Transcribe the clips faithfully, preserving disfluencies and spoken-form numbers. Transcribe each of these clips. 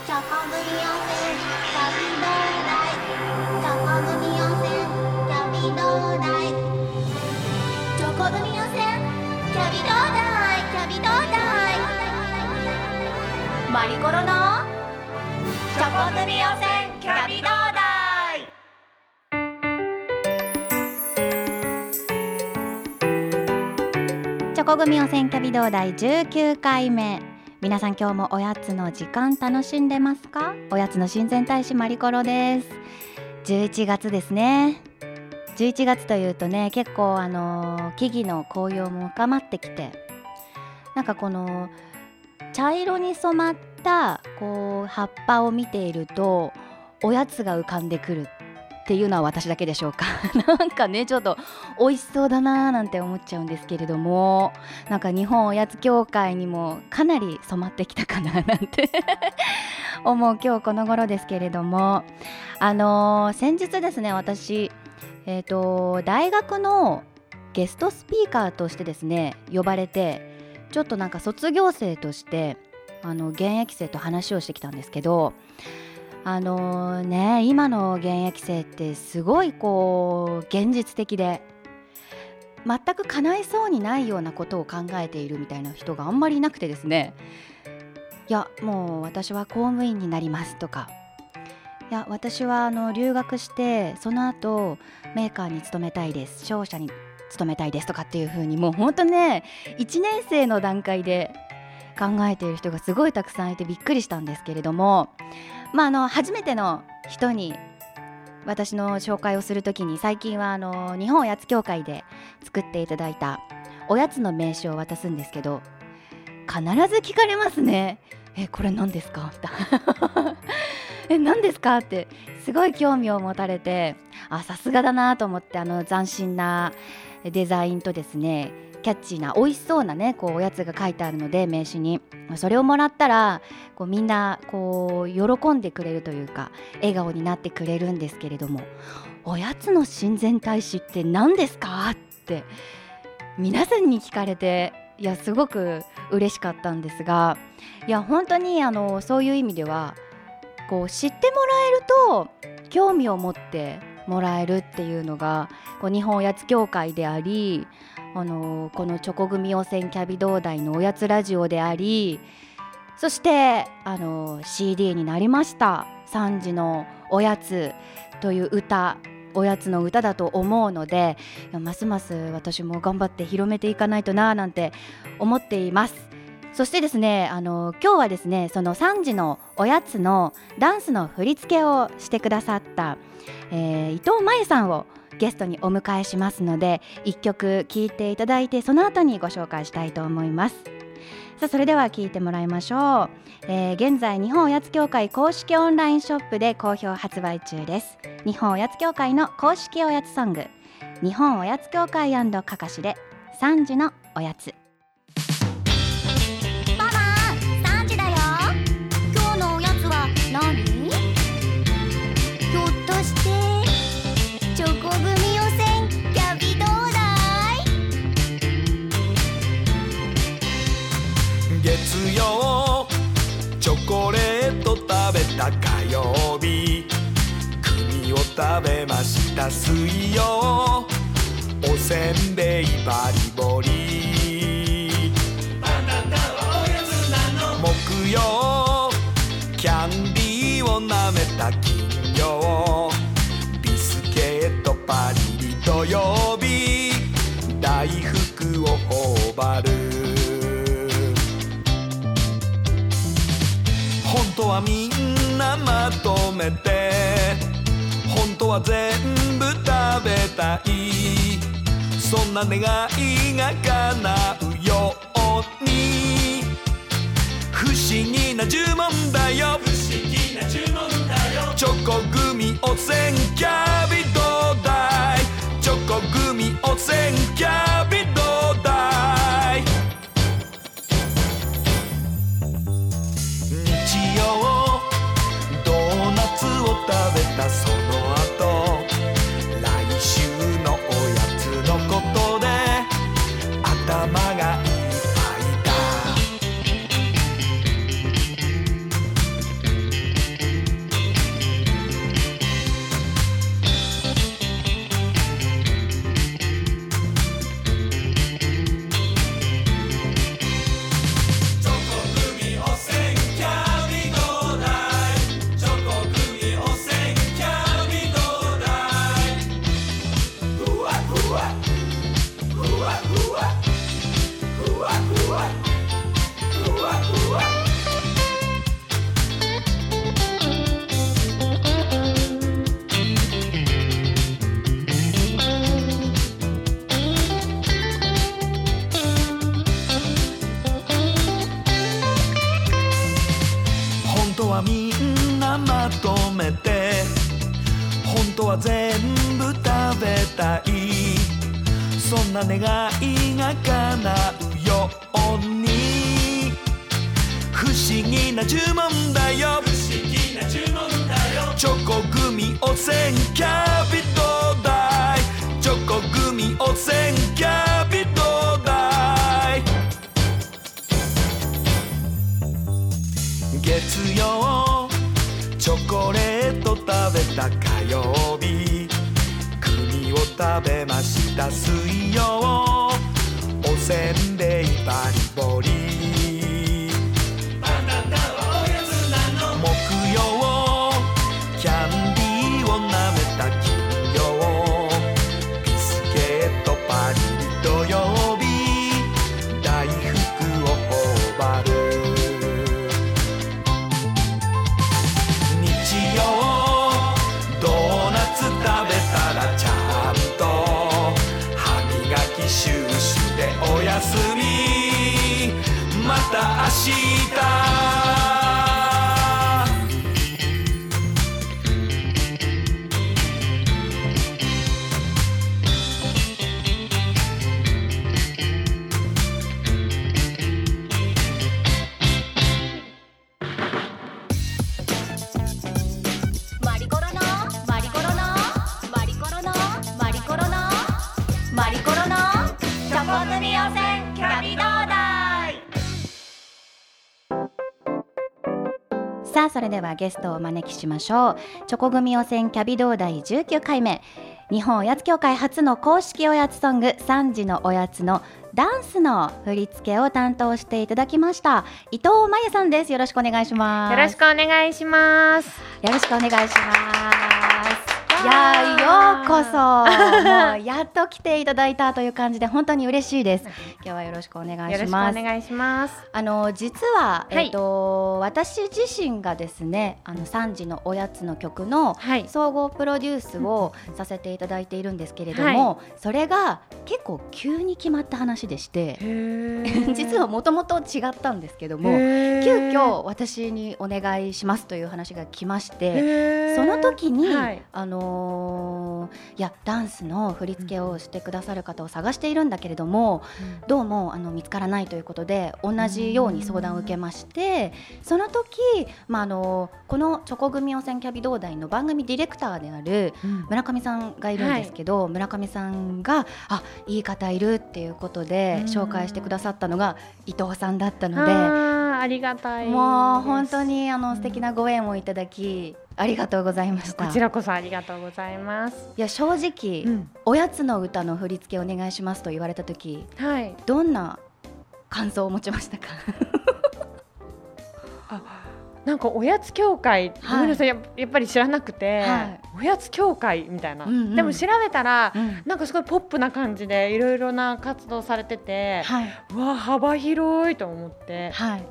チョコグミ温泉キャビドライチョコグミ温泉キャビドライチョコグミ温泉キャビドライキャビドライマリコロのチョコグミ温泉キャビドライ。チョコ組汚染キャビ同台じゅうきゅうかいめ、皆さん今日もおやつの時間楽しんでますか？おやつの親善大使マリコロです。じゅういちがつですね。じゅういちがつというとね、結構あの木々の紅葉も深まってきて、なんかこの茶色に染まったこう葉っぱを見ているとおやつが浮かんでくるっていうのは私だけでしょうかなんかねちょっと美味しそうだななんて思っちゃうんですけれども、なんか日本おやつ協会にもかなり染まってきたかななんて思う今日この頃ですけれども、あのー、先日ですね、私、えーと、大学のゲストスピーカーとしてですね呼ばれて、ちょっとなんか卒業生としてあの現役生と話をしてきたんですけど、あのね、今の現役生ってすごいこう現実的で全く叶いそうにないようなことを考えているみたいな人があんまりいなくてですね、いやもう私は公務員になりますとか、いや私はあの留学してその後メーカーに勤めたいです、商社に勤めたいですとかっていう風に、もう本当ねいちねん生の段階で考えている人がすごいたくさんいてびっくりしたんですけれども、まあ、あの初めての人に私の紹介をするときに、最近はあの日本おやつ協会で作っていただいたおやつの名刺を渡すんですけど、必ず聞かれますね。え、これ何ですかえ、何ですかってすごい興味を持たれて、あ、さすがだなと思って、あの斬新なデザインとですね、キャッチーな美味しそうなねこうおやつが書いてあるので名刺に、それをもらったらこうみんなこう喜んでくれるというか笑顔になってくれるんですけれども、おやつの親善大使って何ですかって皆さんに聞かれて、いやすごく嬉しかったんですが、いや本当にあのそういう意味ではこう知ってもらえると興味を持ってもらえるっていうのがこう日本おやつ協会であり、あのー、このチョコ組汚染キャビ同台のおやつラジオであり、そして、あのー、シーディー になりましたさんじのおやつという歌、おやつの歌だと思うので、ますます私も頑張って広めていかないとななんて思っています。そしてですね、あのー、今日はですね、そのさんじのおやつのダンスの振り付けをしてくださった、えー、伊藤真由さんをゲストにお迎えしますので、いっきょく聴いていただいて、その後にご紹介したいと思います。さあそれでは聴いてもらいましょう、えー、現在日本おやつ協会公式オンラインショップで好評発売中です。日本おやつ協会の公式おやつソング、日本おやつ協会&かかしでさんじのおやつ。ママさんじだよ、今日のおやつは何？ひょっとしてチョコ組汚染キャビ同台。月曜チョコレート食べた、火曜日組を食べました、水曜おせんべいバリボリ。バナナはおやつなの？木曜キャンディーをなめた、金曜パリリ、土曜日大福を頬張る。本当はみんなまとめて、本当は全部食べたい、そんな願いが叶うように。不思議な呪文だよ、不思議な呪文だよ。チョコグミ汚染キャビ同台、チョコグミ汚染キャビ同台。日曜ドーナツを食べた、その後来週のおやつのことで頭がいっぱいだ。はみんなまとめて本当は全部食べたい、そんな願いが叶うように不思議な注文だよ、不思議な注文だよ、チョコグミおせんキャビトダイ、チョコグミおせんキャビトダイ、月曜チョコレート食べた、火曜日グミを食べました、水曜おせんべいバリボリ、バナナはおやつなの、木曜キャンディーをなめた、金曜ビスケットパリリ、土曜日大福を頬張る、日曜ドーナツ食べたらちゃんと歯磨きシューシュでおやすみ、また明日。さあそれではゲストをお招きしましょう。チョコ組予選キャビ同台じゅうきゅうかいめ、日本おやつ協会初の公式おやつソングさんじのおやつのダンスの振り付けを担当していただきました伊藤真由さんです。よろしくお願いします。よろしくお願いします。よろしくお願いします。いやようこそもうやっと来ていただいたという感じで本当に嬉しいです。今日はよろしくお願いします。よろしくお願いします。あの実は、はい、えっと、私自身がですね、あのさんじのおやつの曲の総合プロデュースをさせていただいているんですけれども、はい、それが結構急に決まった話でして、へ実はもともと違ったんですけども、急遽私にお願いしますという話が来まして、その時に、はい、あのー、いやダンスの振り付けをしてくださる方を探しているんだけれども、うん、どうもあの見つからないということで同じように相談を受けまして、うん、その時、まあ、あのこのチョコ組予選キャビ同台の番組ディレクターである村上さんがいるんですけど、うん、村上さんがあいい方いるっていうことで紹介してくださったのが伊藤さんだったので、うん、あ, ありがたいです。もう本当にあの素敵なご縁をいただき、うんありがとうございました。こちらこそありがとうございます。いや正直、うん、おやつの歌の振り付けお願いしますと言われた時、はい、どんな感想を持ちましたか？あなんかおやつ協会、はい、皆さん や, やっぱり知らなくて、はい、おやつ協会みたいな、うんうん、でも調べたら、うん、なんかすごいポップな感じでいろいろな活動されてて、はい、うわ幅広いと思って、はい、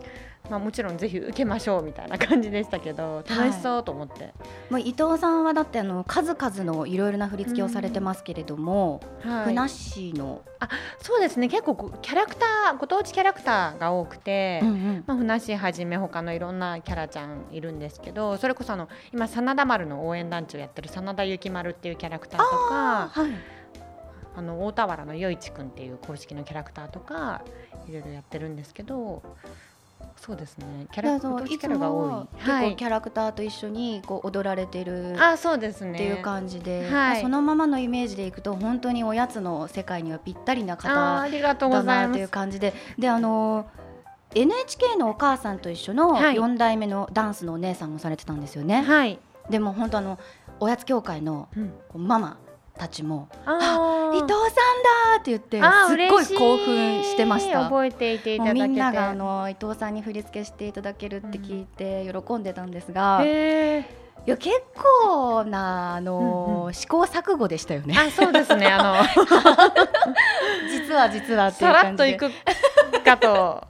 まあ、もちろんぜひ受けましょうみたいな感じでしたけど、楽しそうと思って、はい、もう伊藤さんはだってあの数々のいろいろな振り付けをされてますけれども、はい、ふなっしーのあそうですね、結構キャラクターご当地キャラクターが多くて、うんうん、まあ、ふなっしーはじめ他のいろんなキャラちゃんいるんですけど、それこそあの今真田丸の応援団長やってる真田幸丸っていうキャラクターとか、あの大田原のよいちくんっていう公式のキャラクターとかいろいろやってるんですけど、そうですね、キャラクター、いつも結構キャラクターと一緒にこう踊られてるっていう感じで、はい、そのままのイメージでいくと本当におやつの世界にはぴったりな方だなという感じで、で、あのー、エヌエイチケー のお母さんと一緒のよん代目のダンスのお姉さんもされてたんですよね、はい、でも本当あのおやつ協会のママたちも、ああ伊藤さんだって言ってすっごい興奮してました。覚えていていただけて、みんながあの伊藤さんに振り付けしていただけるって聞いて喜んでたんですが、うん、へいや結構なあの、うん、試行錯誤でしたよね。あそうですね、あの実は実はっていう感じでさらっといくかと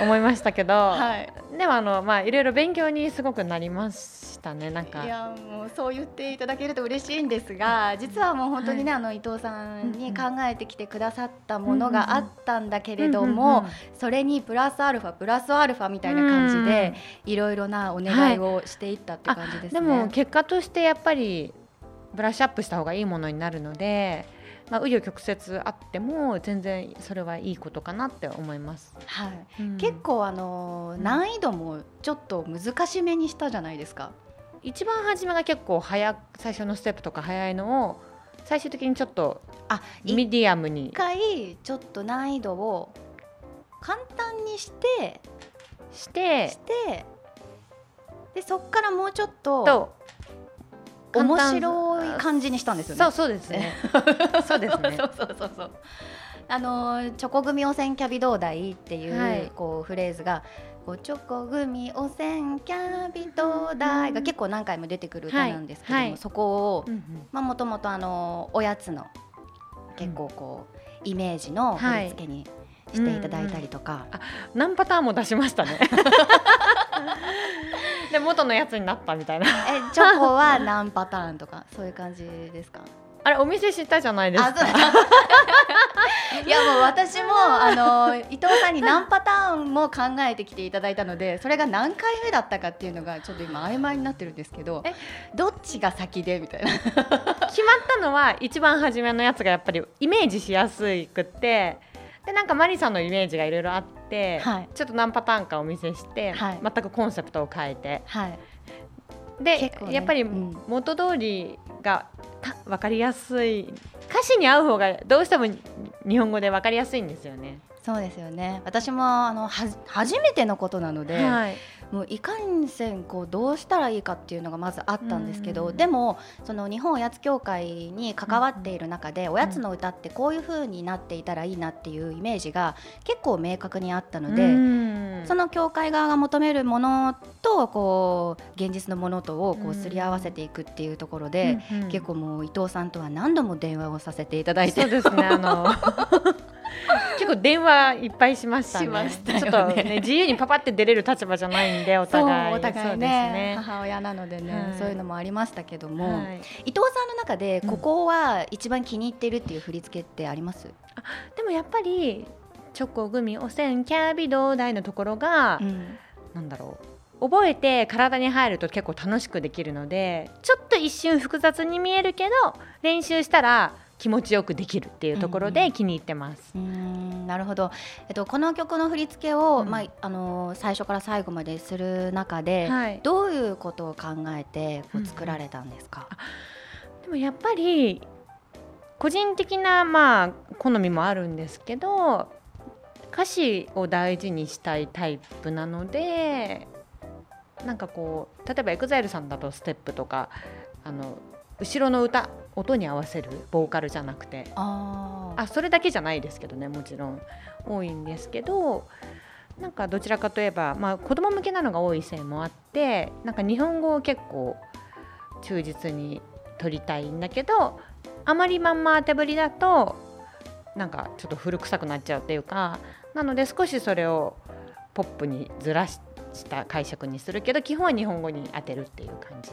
思いましたけど、はい、でもあの、まあ、いろいろ勉強にすごくなりましたね。なんかいやもうそう言っていただけると嬉しいんですが、実はもう本当にね、はい、あの伊藤さんに考えてきてくださったものがあったんだけれども、うんうんうん、それにプラスアルファプラスアルファみたいな感じで、うん、いろいろなお願いをしていったって感じですね、はい、でも結果としてやっぱりブラッシュアップした方がいいものになるので、まあ、紆余曲折あっても全然それはいいことかなって思います、はい、うん、結構あの難易度もちょっと難しめにしたじゃないですか。一番初めが結構早最初のステップとか早いのを最終的にちょっとミディアムに一回ちょっと難易度を簡単にしてしてしてでそっからもうちょっとと面白い感じにしたんですよね。そうそうですね。そうですね。そうそうそうそう。あのチョコ組汚染キャビ灯台っていう、はい、こうフレーズがこうチョコ組汚染キャビ灯台が結構何回も出てくる歌なんですけども、はいはい、そこを、うんうん、まあ、もともとあのおやつの結構こう、うん、イメージの振り付けにしていただいたりとか、はい、うんうん、あ、何パターンも出しましたね。で元のやつになったみたいな。え、チョコは何パターンとかそういう感じですか？あれお店知ったじゃないですか。いやもう私もあの伊藤さんに何パターンも考えてきていただいたので、それが何回目だったかっていうのがちょっと今曖昧になってるんですけど、えどっちが先でみたいな。決まったのは一番初めのやつがやっぱりイメージしやすくってで、なんかマリさんのイメージがいろいろあって、はい、ちょっと何パターンかお見せして、はい、全くコンセプトを変えて、はい、で、結構ね、やっぱり元通りが分かりやすい、歌詞に合う方がどうしても日本語で分かりやすいんですよね。そうですよね。私もあのは初めてのことなので、はい、もういかんせんこうどうしたらいいかっていうのがまずあったんですけど、でもその日本おやつ協会に関わっている中で、おやつの歌ってこういう風になっていたらいいなっていうイメージが結構明確にあったので、その協会側が求めるものとこう現実のものとをこうすり合わせていくっていうところで、結構もう伊藤さんとは何度も電話をさせていただいて。そうですね、あの結構電話いっぱいしました ね, しましたね。ちょっとね自由にパパって出れる立場じゃないんで、お互いそうお互い ね, ね母親なのでね、はい、そういうのもありましたけども、はい、伊藤さんの中でここは一番気に入ってるっていう振り付けってあります？うん、あでもやっぱりチョコグミ汚染キャビ灯台のところが、うん、なんだろう、覚えて体に入ると結構楽しくできるので、ちょっと一瞬複雑に見えるけど練習したら気持ちよくできるっていうところで気に入ってます。うんうん、なるほど、えっと、この曲の振り付けを、うん、まあ、あの最初から最後までする中で、はい、どういうことを考えてこう作られたんですか？うん、でもやっぱり個人的な、まあ、好みもあるんですけど、歌詞を大事にしたいタイプなので、なんかこう例えば エグザイル さんだとステップとかあの後ろの歌音に合わせるボーカルじゃなくて、ああそれだけじゃないですけどね、もちろん多いんですけど、なんかどちらかといえば、まあ、子供向けなのが多いせいもあって、なんか日本語を結構忠実に取りたいんだけど、あまりまんま当てぶりだとなんかちょっと古臭くなっちゃうっていうか、なので少しそれをポップにずらしてした解釈にするけど、基本は日本語に当てるっていう感じ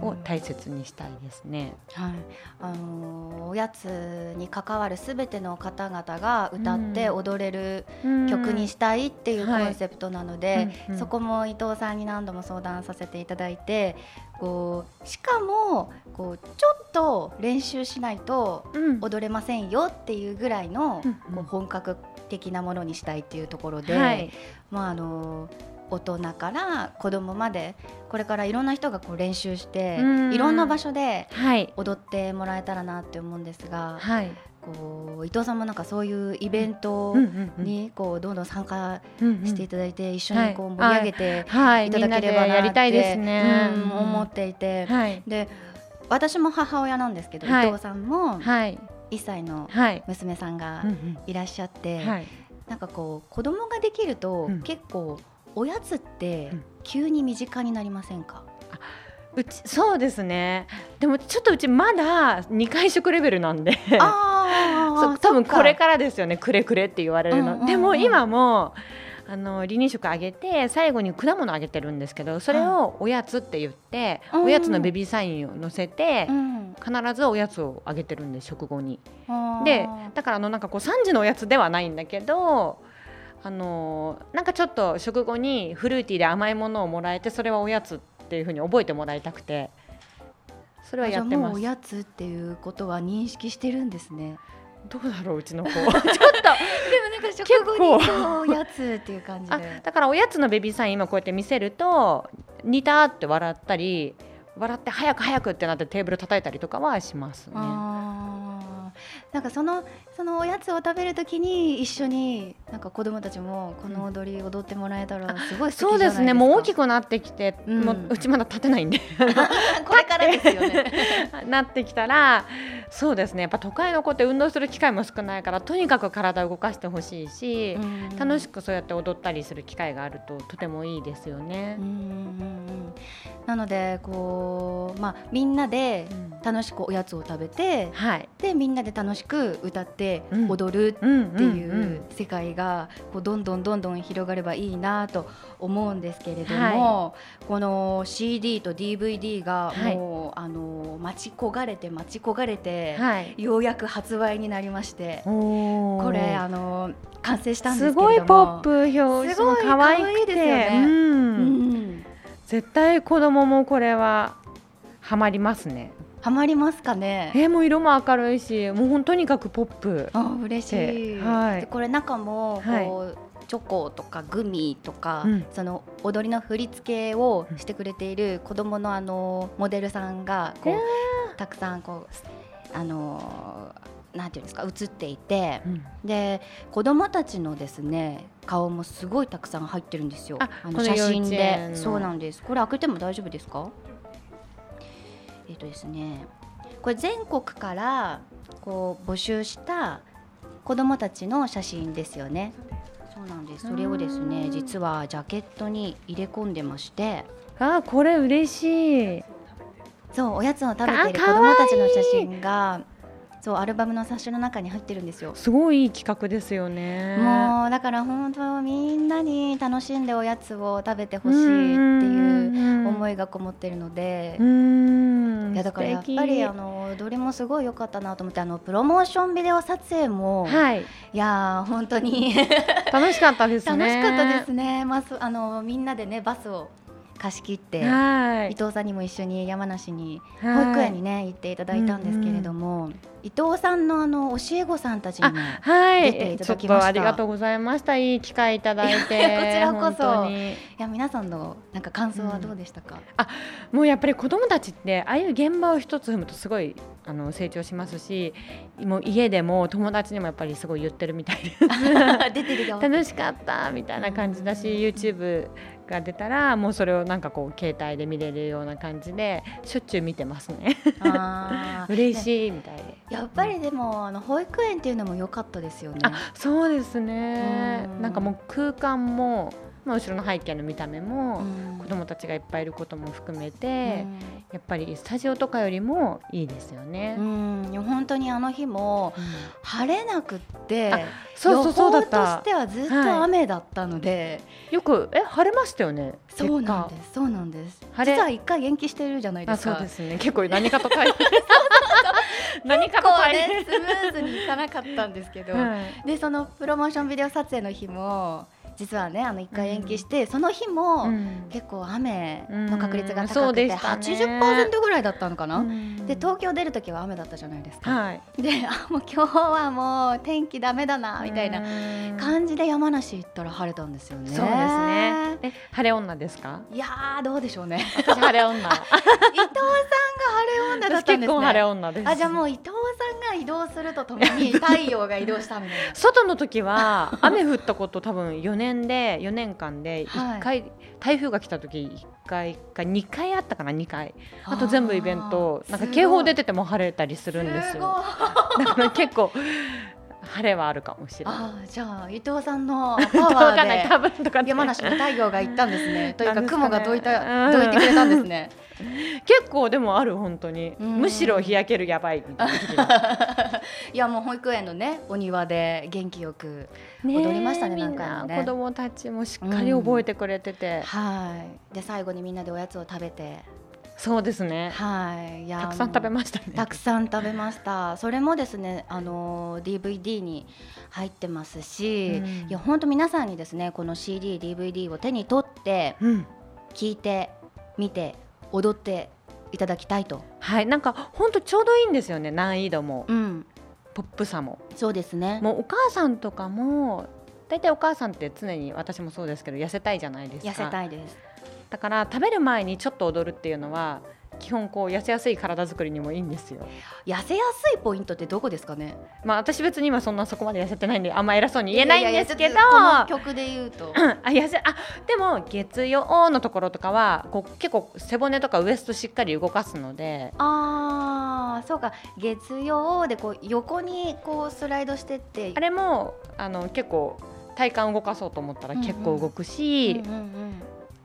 を大切にしたいですね。うん、はい、あのおやつに関わるすべての方々が歌って踊れる曲にしたいっていうコンセプトなので、うん、はい、そこも伊藤さんに何度も相談させていただいて、こうしかもこうちょっと練習しないと踊れませんよっていうぐらいの、うん、こう本格的なものにしたいっていうところで、はい、まああの大人から子供までこれからいろんな人がこう練習していろんな場所で踊ってもらえたらなって思うんですが、はい、こう伊藤さんもなんかそういうイベントにこうどんどん参加していただいて、一緒にこう盛り上げていただければなって思っていて、はい、で私も母親なんですけど、はい、伊藤さんもいっさいの娘さんがいらっしゃって、はいはい、なんかこう子供ができると結構、うんおやつって急に身近になりませんか？あ、うちそうですね。でもちょっとうちまだにかい食レベルなんであそう多分これからですよね、くれくれって言われるの、うんうんうん、でも今もあの離乳食あげて最後に果物あげてるんですけど、それをおやつって言って、うん、おやつのベビーサインを乗せて、うん、必ずおやつをあげてるんです、食後に。でだからあのなんかこうさんじのおやつではないんだけど、あのなんかちょっと食後にフルーティーで甘いものをもらえて、それはおやつっていう風に覚えてもらいたくて、それはやってます。もうおやつっていうことは認識してるんですね。どうだろう、うちの子ちょっとでもなんか食後にこうおやつっていう感じであ、だからおやつのベビーサイン今こうやって見せると似たって笑ったり、笑って早く早くってなってテーブル叩いたりとかはしますね。あ、なんかその、そのおやつを食べるときに一緒になんか子どもたちもこの踊り踊ってもらえたらすごい素敵じゃないですか。そうですね、もう大きくなってきて、うん、も う, うちまだ立てないんでこれからですよねなってきたらそうですね、やっぱ都会の子って運動する機会も少ないから、とにかく体を動かしてほしいし、うん、楽しくそうやって踊ったりする機会があるととてもいいですよね。うん、なのでこう、まあ、みんなで楽しくおやつを食べて、うん、でみんなで楽しく歌って踊るっていう世界がこうどんどんどんどん広がればいいなと思うんですけれども、はい、この シーディー と ディーブイディー がもう、はい、あの待ち焦がれて待ち焦がれて、はい、ようやく発売になりまして、これあの完成したんですけれども、すごいポップ表紙も可愛くて、すごい可愛いですよね、うんうん、絶対子供もこれはハマりますね。ハマりますかね。えー、もう色も明るいし、もうとにかくポップ。あ、嬉しい、はい、でこれ中もこう、はい、チョコとかグミとか、うん、その踊りの振り付けをしてくれている子どものあのモデルさんがこう、えー、たくさんこうあのなんていうんですか、映っていて、うん、で子どもたちのですね顔もすごいたくさん入ってるんですよ。あ、あの写真で。そうなんです。これ開けても大丈夫ですか。えーとですね、これ全国からこう募集した子どもたちの写真ですよね。そうなんです。それをですね、実はジャケットに入れ込んでまして。あ、これ嬉しい。そう、おやつを食べている子どもたちの写真がそうアルバムの冊子の中に入ってるんですよ。すごいいい企画ですよね。もうだから本当みんなに楽しんでおやつを食べてほしいっていう思いがこもってるので、うーん、いやだからやっぱりあの踊りもすごい良かったなと思って、あのプロモーションビデオ撮影も、はい、いや本当に楽しかったですね。楽しかったですね、まあ、あのみんなでねバスを貸し切って、はい、伊藤さんにも一緒に山梨に保育園にね、はい、行っていただいたんですけれども、うんうん、伊藤さんのあの教え子さんたちにも出ていただきました、はい、ありがとうございました。いい機会いただいていこちらこそ、いや皆さんのなんか感想はどうでしたか。うん、あ、もうやっぱり子どもたちってああいう現場を一つ踏むとすごいあの成長しますし、もう家でも友達にもやっぱりすごい言ってるみたい出てるよ楽しかったみたいな感じだし、 YouTubeが出たらもうそれをなんかこう携帯で見れるような感じでしょっちゅう見てますね。あ嬉しいみたいで、やっぱりでも、うん、あの保育園っていうのも良かったですよね。あ、そうですね。なんかもう空間も、まあ、後ろの背景の見た目も子どもたちがいっぱいいることも含めて、やっぱりスタジオとかよりもいいですよね。うん、本当にあの日も晴れなくって、うん、そうそうそうだった。予報としてはずっと雨だったので、はい、よくえ晴れましたよね。そうなんです、そうなんです。実は一回延期してるじゃないですか。あ、そうですね。結構何かと大変何かと大変、結構ねスムーズにいかなかったんですけど、はい、でそのプロモーションビデオ撮影の日も実はね、あのいっかい延期して、うん、その日も結構雨の確率が高くて、うん、ね、はちじゅっパーセント ぐらいだったのかな、うん、で東京出るときは雨だったじゃないですか、はい、であもう今日はもう天気ダメだなみたいな感じで山梨行ったら晴れたんですよね。そうですね。え、晴れ女ですか。いやどうでしょうね。私晴れ女伊藤さんが晴れ女だったんですね。結構晴れ女です。あ、じゃあもう伊藤さんが移動するとともに太陽が移動したみたいな外の時は雨降ったこと多分よねんでよねんかんでいっかい、はい、台風が来た時いっかいかにかいあったかな。にかいあと全部イベントなんか警報出てても晴れたりするんですよ。すだから結構晴れはあるかもしれない。あ、じゃあ伊藤さんのパワーで山梨の太陽が行ったんですねというか雲がどいた、どいてくれたんですね結構でもある本当に、うん、むしろ日焼けるやばいみたいないやもう保育園のねお庭で元気よく踊りました ね, ね, なんかね子供たちもしっかり覚えてくれてて、うん、はいで最後にみんなでおやつを食べてそうですね、はい、いやたくさん食べましたねたくさん食べましたそれもですねあの ディーブイディー に入ってますし、うん、いや本当皆さんにですねこの シーディー、ディーブイディー を手に取って、うん、聞いて見て踊っていただきたいとはいなんか本当ちょうどいいんですよね難易度も、うん、ポップさもそうですねもうお母さんとかも大体お母さんって常に私もそうですけど痩せたいじゃないですか痩せたいですだから食べる前にちょっと踊るっていうのは基本こう痩せやすい体作りにもいいんですよ痩せやすいポイントってどこですかね、まあ、私別に今そんなそこまで痩せてないんであんま偉そうに言えないんですけどいやいやこの曲で言うとあ痩せあでも月曜のところとかはこう結構背骨とかウエストしっかり動かすのであーそうか月曜でこう横にこうスライドしてってあれもあの結構体幹動かそうと思ったら結構動くし、うんうんうんうんうん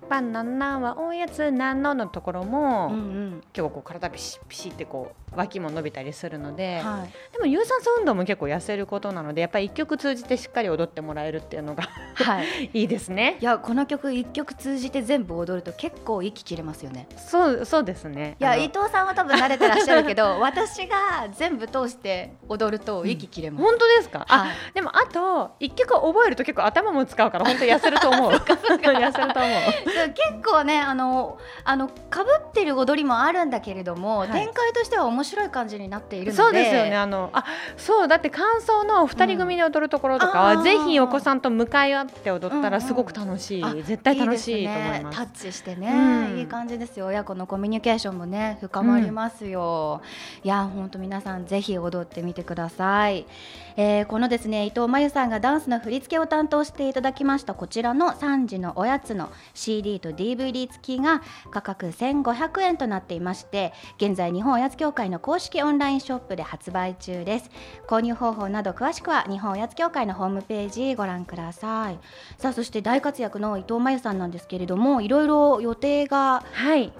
パンなんなんはおやつなんののところも、うんうん、結構こう体ピシッピシッってこう脇も伸びたりするので、はい、でも有酸素運動も結構痩せることなのでやっぱり一曲通じてしっかり踊ってもらえるっていうのが、はい、いいですねいやこの曲一曲通じて全部踊ると結構息切れますよねそう、そうですねいや伊藤さんは多分慣れてらっしゃるけど私が全部通して踊ると息切れます、うん、本当ですか、はい、あでもあと一曲覚えると結構頭も使うから本当に痩せると思う痩せると思う結構ねあのあのかぶってる踊りもあるんだけれども、はい、展開としては面白い感じになっているのでそうですよねあのあそうだって間奏のふたり組で踊るところとかは、うん、ぜひお子さんと向かい合って踊ったらすごく楽しい、うんうん、絶対楽しいと思います、いいですね、タッチしてね、うん、いい感じですよ親子のコミュニケーションもね深まりますよ、うん、いや本当皆さんぜひ踊ってみてください、えー、このですね伊藤真由さんがダンスの振り付けを担当していただきましたこちらのさんじのおやつの シーディーと ディーブイディー 付きが価格せんごひゃくえんとなっていまして現在日本おやつ協会の公式オンラインショップで発売中です購入方法など詳しくは日本おやつ協会のホームページご覧くださいさあそして大活躍の伊藤真由さんなんですけれどもいろいろ予定が終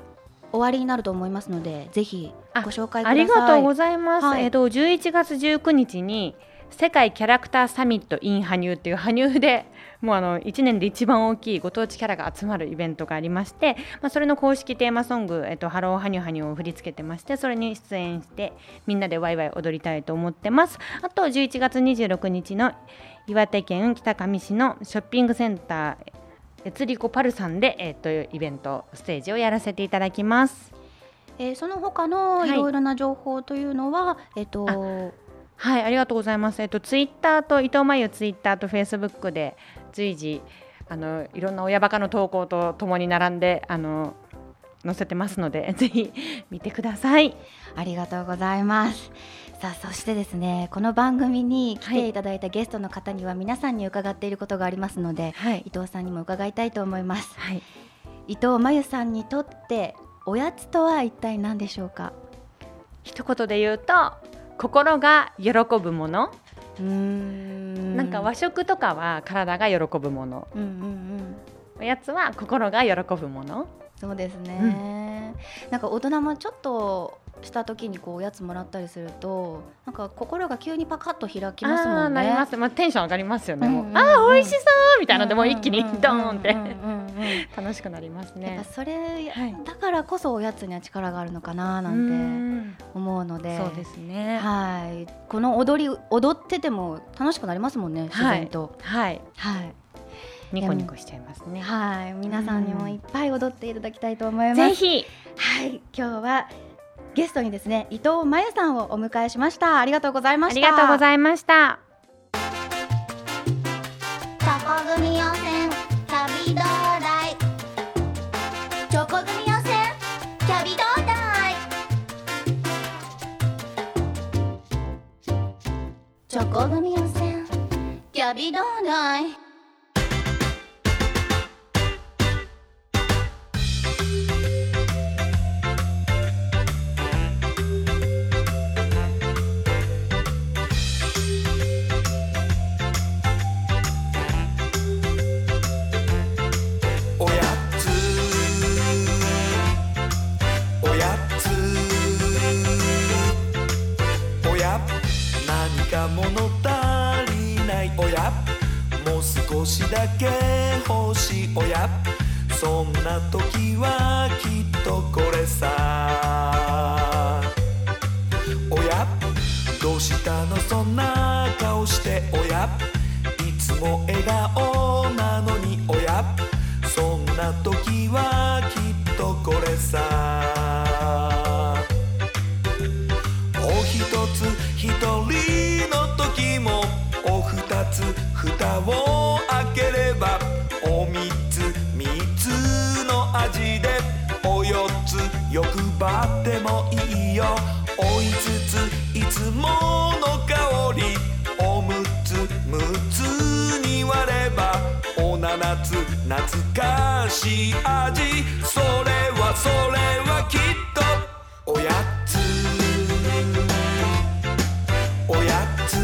わりになると思いますので、はい、ぜひご紹介ください あ, ありがとうございます、はい、えっと、じゅういちがつじゅうくにちに世界キャラクターサミット in 羽生っていう羽生でもうあのいちねんで一番大きいご当地キャラが集まるイベントがありまして、まあ、それの公式テーマソング、えっと、ハローハニュハニュを振り付けてましてそれに出演してみんなでワイワイ踊りたいと思ってますあとじゅういちがつにじゅうろくにちの岩手県北上市のショッピングセンターえつりこパルさんで、えっと、イベントステージをやらせていただきます、えー、その他のいろいろな情報というのは、はい、えっとはいありがとうございます、えっと、ツイッターと伊藤真由ツイッターとフェイスブックで随時あのいろんな親バカの投稿とともに並んであの載せてますのでぜひ見てくださいありがとうございますさあそしてですねこの番組に来ていただいたゲストの方には皆さんに伺っていることがありますので、はい、伊藤さんにも伺いたいと思います、はい、伊藤真由さんにとっておやつとは一体何でしょうか一言で言うと心が喜ぶものうーんなんか和食とかは体が喜ぶもの、うんうんうん、おやつは心が喜ぶものそうですね、うん、なんか大人もちょっとした時にこうおやつもらったりするとなんか心が急にパカッと開きますもんねあなります、まあ、テンション上がりますよね、うんうんうん、もうあー美味しそうみたいなのでもう一気にドーンって楽しくなりますねやっぱそれ、はい、だからこそおやつには力があるのかななんて思うのでそうですねはいこの踊り踊ってても楽しくなりますもんね自然とはい、はいはい、ニコニコしちゃいますねはい皆さんにもいっぱい踊っていただきたいと思いますぜひはい今日はゲストにですね伊藤真由さんをお迎えしましたありがとうございましたありがとうございましたチョコ組予選旅道大チョコ組予選旅道大チョコ組予選旅道大おやつだけ欲しい親、そんな時はきっとこれさ。親、どうしたのそんな顔して親、いつも笑顔なのに親、そんな時はきっとこれさ。おひとつひとりの時も、おふたつふたを開ければ、おみつみつの味で、およつ欲張ってもいいよ、おいつついつもの香り、おむつむつに割れば、おななつ懐かしい味、それはそれはきっとおやつ。おやつ、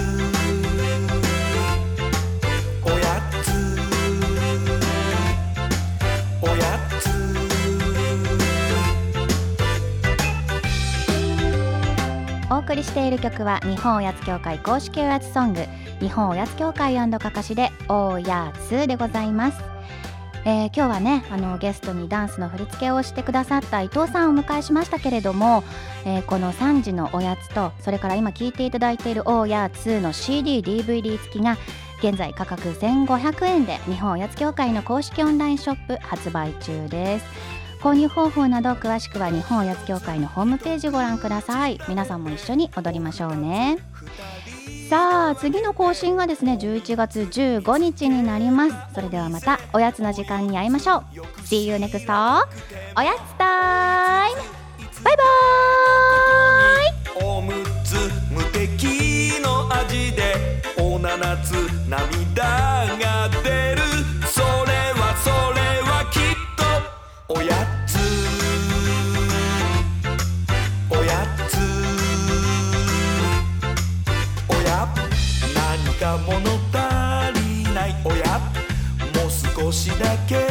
おやつ、おやつ。お送りしている曲は日本おやつ協会公式おやつソング、日本おやつ協会&かかしでおやつでございます。えー、今日はね、あのゲストにダンスの振り付けをしてくださった伊藤さんをお迎えしましたけれども、えー、このさんじのおやつと、それから今聴いていただいているおやつの シーディー、ディーブイディー 付きが現在価格せんごひゃくえんで日本おやつ協会の公式オンラインショップ発売中です。購入方法など詳しくは日本おやつ協会のホームページご覧ください。皆さんも一緒に踊りましょうね。さあ、次の更新がですね、じゅういちがつじゅうごにちになります。それではまたおやつの時間に会いましょう。 See you next time。 おやつタイム、バイバーイ。おむつ無敵の味で、おななつ涙が出る、それはそれはきっとおやつ。おやつ、何か物足りない親、もう少しだけ